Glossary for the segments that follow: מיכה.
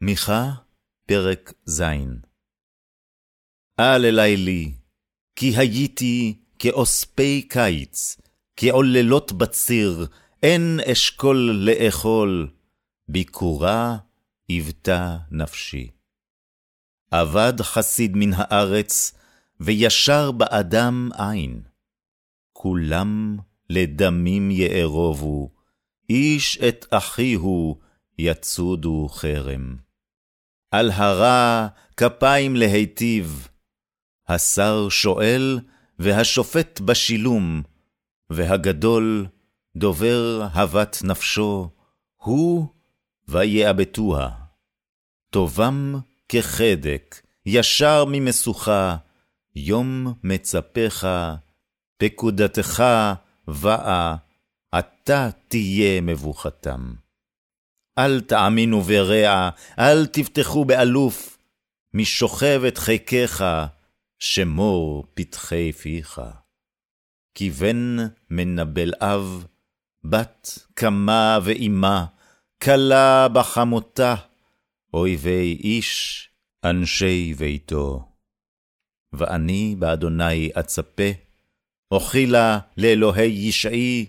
מיכה, פרק ז'. אל אלי לי, כי הייתי כאוספי קיץ, כעוללות בציר, אין אשכול לאכול, ביקורה עבתה נפשי. עבד חסיד מן הארץ, וישר באדם עין. כולם לדמים יערובו, איש את אחיהו יצודו חרם. על הרע כפיים להיטיב, השר שואל והשופט בשילום, והגדול דובר הבת נפשו, הוא ויעבטוה. טובם כחדק, ישר ממסוכה, יום מצפך, פקודתך באה, אתה תהיה מבוכתם. אל תאמינו ורע, אל תבטחו באלוף, משוכבת חיקך, שמור פתחי פיך. כי בן מנבל אב, בת קמה ואימה, קלה בחמותה, אויבי איש, אנשי ביתו. ואני באדוני אצפה, אוכילה לאלוהי ישעי,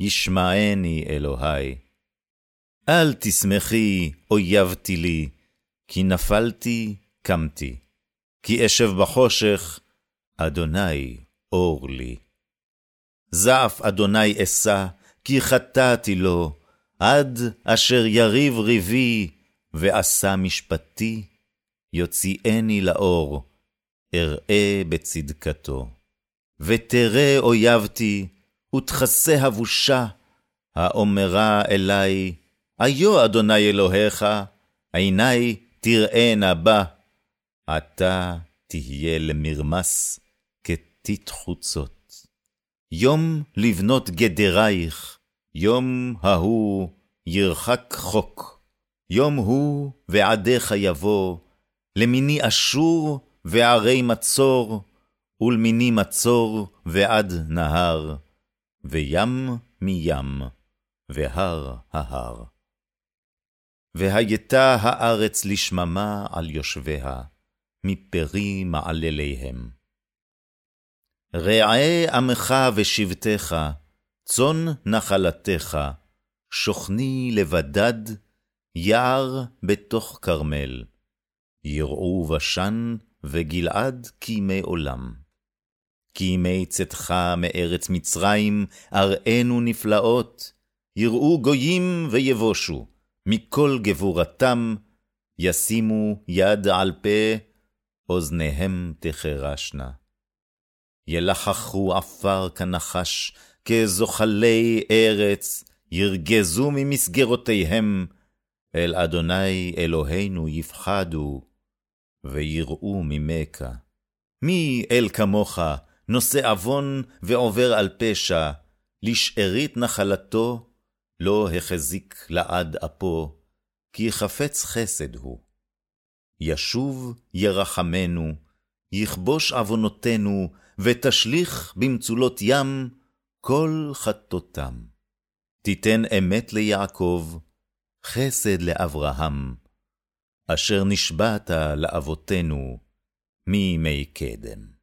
ישמעני אלוהי. אל תשמחי, אויבתי לי, כי נפלתי, קמתי. כי אשב בחושך, אדוני אור לי. זעף אדוני אשא, כי חטאתי לו, עד אשר יריב ריבי, ועשה משפטי, יוציאני לאור, אראה בצדקתו. ותרא אויבתי, ותכסה הבושה, האומרה אלי, איו אדוני אלוהיך, עיני תראינה בה, אתה תהיה למרמס כתית חוצות. יום לבנות גדרייך, יום ההוא ירחק חוק, יום הוא ועדיך יבוא, למיני אשור וערי מצור, ולמיני מצור ועד נהר, וים מים, והר ההר. והייתה הארץ לשממה על יושביה, מפרי מעלליהם. רעה עמך ושבטך, צאן נחלתך, שוכני לבדד, יער בתוך כרמל, יראו בשן וגלעד כימי עולם. כימי צאתך מארץ מצרים, אראנו נפלאות, יראו גויים ויבושו, מכל גבורתם, ישימו יד על פה, אוזניהם תחרשנה. ילחכו עפר כנחש, כזוחלי ארץ, ירגזו ממסגרותיהם, אל אדוני אלוהינו יפחדו, ויראו ממכה. מי אל כמוך, נושא עוון ועובר על פשע, לשארית נחלתו, לא החזיק לעד אפו, כי חפץ חסד הוא. ישוב ירחמנו, יכבוש עוונותינו, ותשליך במצולות ים כל חטאותם. תיתן אמת ליעקב, חסד לאברהם, אשר נשבעת לאבותינו מימי קדם.